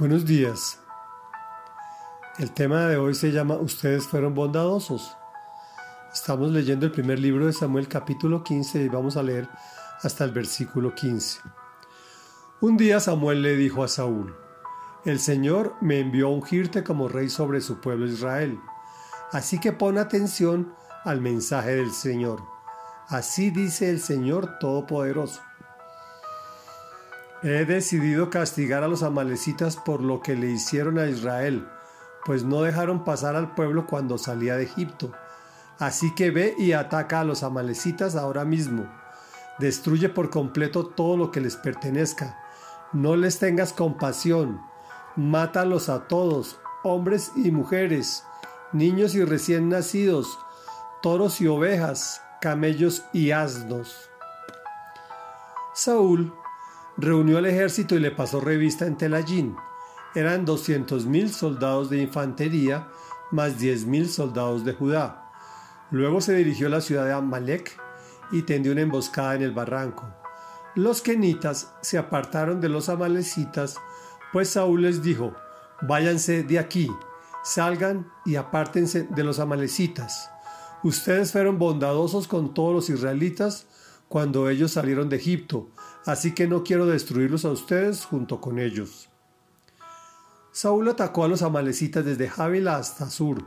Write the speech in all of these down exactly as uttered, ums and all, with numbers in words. Buenos días. El tema de hoy se llama Ustedes fueron bondadosos. Estamos leyendo el primer libro de Samuel capítulo quince y vamos a leer hasta el versículo quince. Un día Samuel le dijo a Saúl: El Señor me envió a ungirte como rey sobre su pueblo Israel. Así que pon atención al mensaje del Señor. Así dice el Señor Todopoderoso. He decidido castigar a los amalecitas por lo que le hicieron a Israel, pues no dejaron pasar al pueblo cuando salía de Egipto. Así que ve y ataca a los amalecitas ahora mismo. Destruye por completo todo lo que les pertenezca. No les tengas compasión. Mátalos a todos, hombres y mujeres, niños y recién nacidos, toros y ovejas, camellos y asnos. Saúl reunió al ejército y le pasó revista en Telayín. Eran doscientos mil soldados de infantería más diez mil soldados de Judá. Luego se dirigió a la ciudad de Amalec y tendió una emboscada en el barranco. Los Kenitas se apartaron de los amalecitas, pues Saúl les dijo: Váyanse de aquí, salgan y apártense de los amalecitas. Ustedes fueron bondadosos con todos los israelitas cuando ellos salieron de Egipto, así que no quiero destruirlos a ustedes junto con ellos. Saúl atacó a los amalecitas desde Jávila hasta Sur,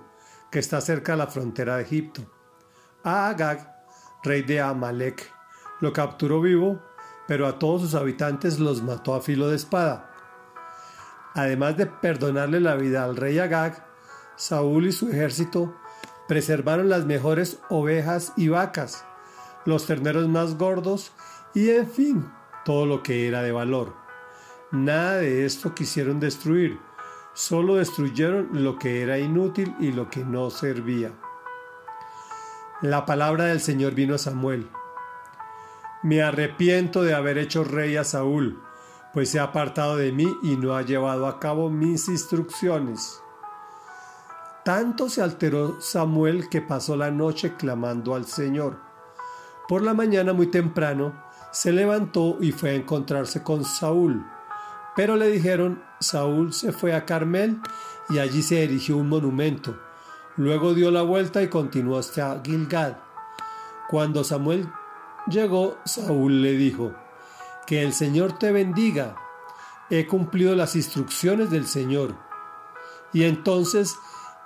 que está cerca de la frontera de Egipto. A Agag, rey de Amalec, lo capturó vivo, pero a todos sus habitantes los mató a filo de espada. Además de perdonarle la vida al rey Agag, Saúl y su ejército preservaron las mejores ovejas y vacas, los terneros más gordos y, en fin, todo lo que era de valor. Nada de esto quisieron destruir, solo destruyeron lo que era inútil y lo que no servía. La palabra del Señor vino a Samuel: Me arrepiento de haber hecho rey a Saúl, pues se ha apartado de mí y no ha llevado a cabo mis instrucciones. Tanto se alteró Samuel que pasó la noche clamando al Señor. Por la mañana muy temprano se levantó y fue a encontrarse con Saúl, pero le dijeron: Saúl se fue a Carmel y allí se erigió un monumento. Luego dio la vuelta y continuó hasta Gilgal. Cuando Samuel llegó, Saúl le dijo: Que el Señor te bendiga. He cumplido las instrucciones del Señor. Y entonces,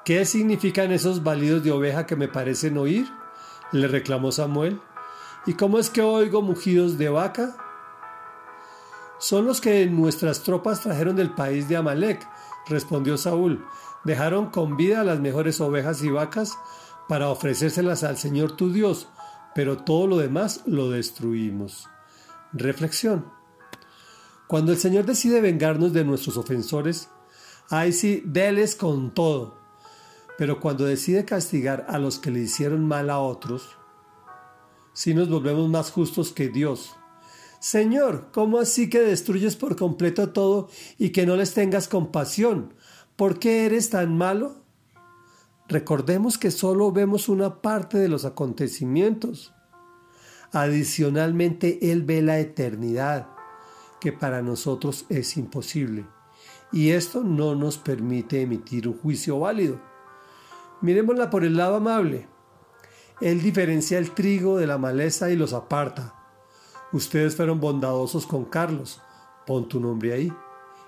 ¿qué significan esos balidos de oveja que me parecen oír?, le reclamó Samuel. ¿Y cómo es que oigo mugidos de vaca? Son los que nuestras tropas trajeron del país de Amalec, respondió Saúl. Dejaron con vida las mejores ovejas y vacas para ofrecérselas al Señor tu Dios, pero todo lo demás lo destruimos. Reflexión. Cuando el Señor decide vengarnos de nuestros ofensores, ahí sí, deles con todo. Pero cuando decide castigar a los que le hicieron mal a otros, sí nos volvemos más justos que Dios. Señor, ¿cómo así que destruyes por completo todo y que no les tengas compasión? ¿Por qué eres tan malo? Recordemos que solo vemos una parte de los acontecimientos. Adicionalmente, Él ve la eternidad, que para nosotros es imposible, y esto no nos permite emitir un juicio válido. Miremosla por el lado amable. Él diferencia el trigo de la maleza y los aparta. Ustedes fueron bondadosos con Carlos, pon tu nombre ahí.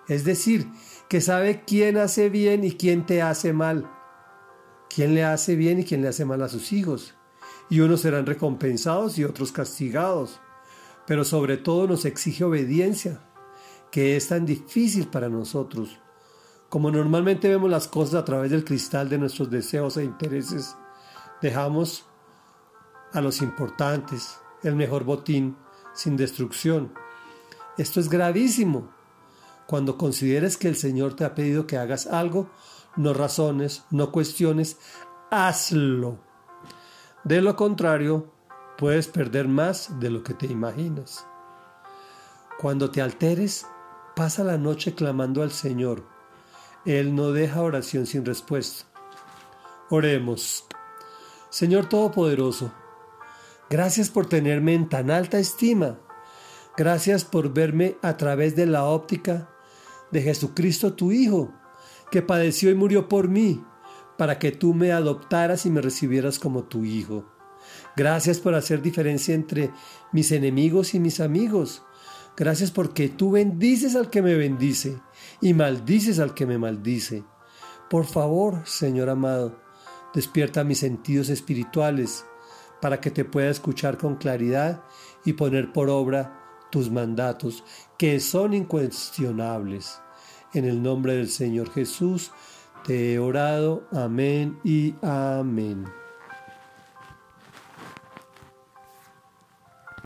Es decir, que sabe quién hace bien y quién te hace mal, quién le hace bien y quién le hace mal a sus hijos. Y unos serán recompensados y otros castigados, pero sobre todo nos exige obediencia, que es tan difícil para nosotros. Como normalmente vemos las cosas a través del cristal de nuestros deseos e intereses, dejamos a los importantes el mejor botín sin destrucción. Esto es gravísimo. Cuando consideres que el Señor te ha pedido que hagas algo, no razones, no cuestiones, hazlo. De lo contrario, puedes perder más de lo que te imaginas. Cuando te alteres, pasa la noche clamando al Señor. Él no deja oración sin respuesta. Oremos. Señor Todopoderoso, gracias por tenerme en tan alta estima. Gracias por verme a través de la óptica de Jesucristo tu Hijo, que padeció y murió por mí, para que tú me adoptaras y me recibieras como tu Hijo. Gracias por hacer diferencia entre mis enemigos y mis amigos. Gracias porque tú bendices al que me bendice y maldices al que me maldice. Por favor, Señor amado, despierta mis sentidos espirituales para que te pueda escuchar con claridad y poner por obra tus mandatos, que son incuestionables. En el nombre del Señor Jesús te he orado. Amén y amén.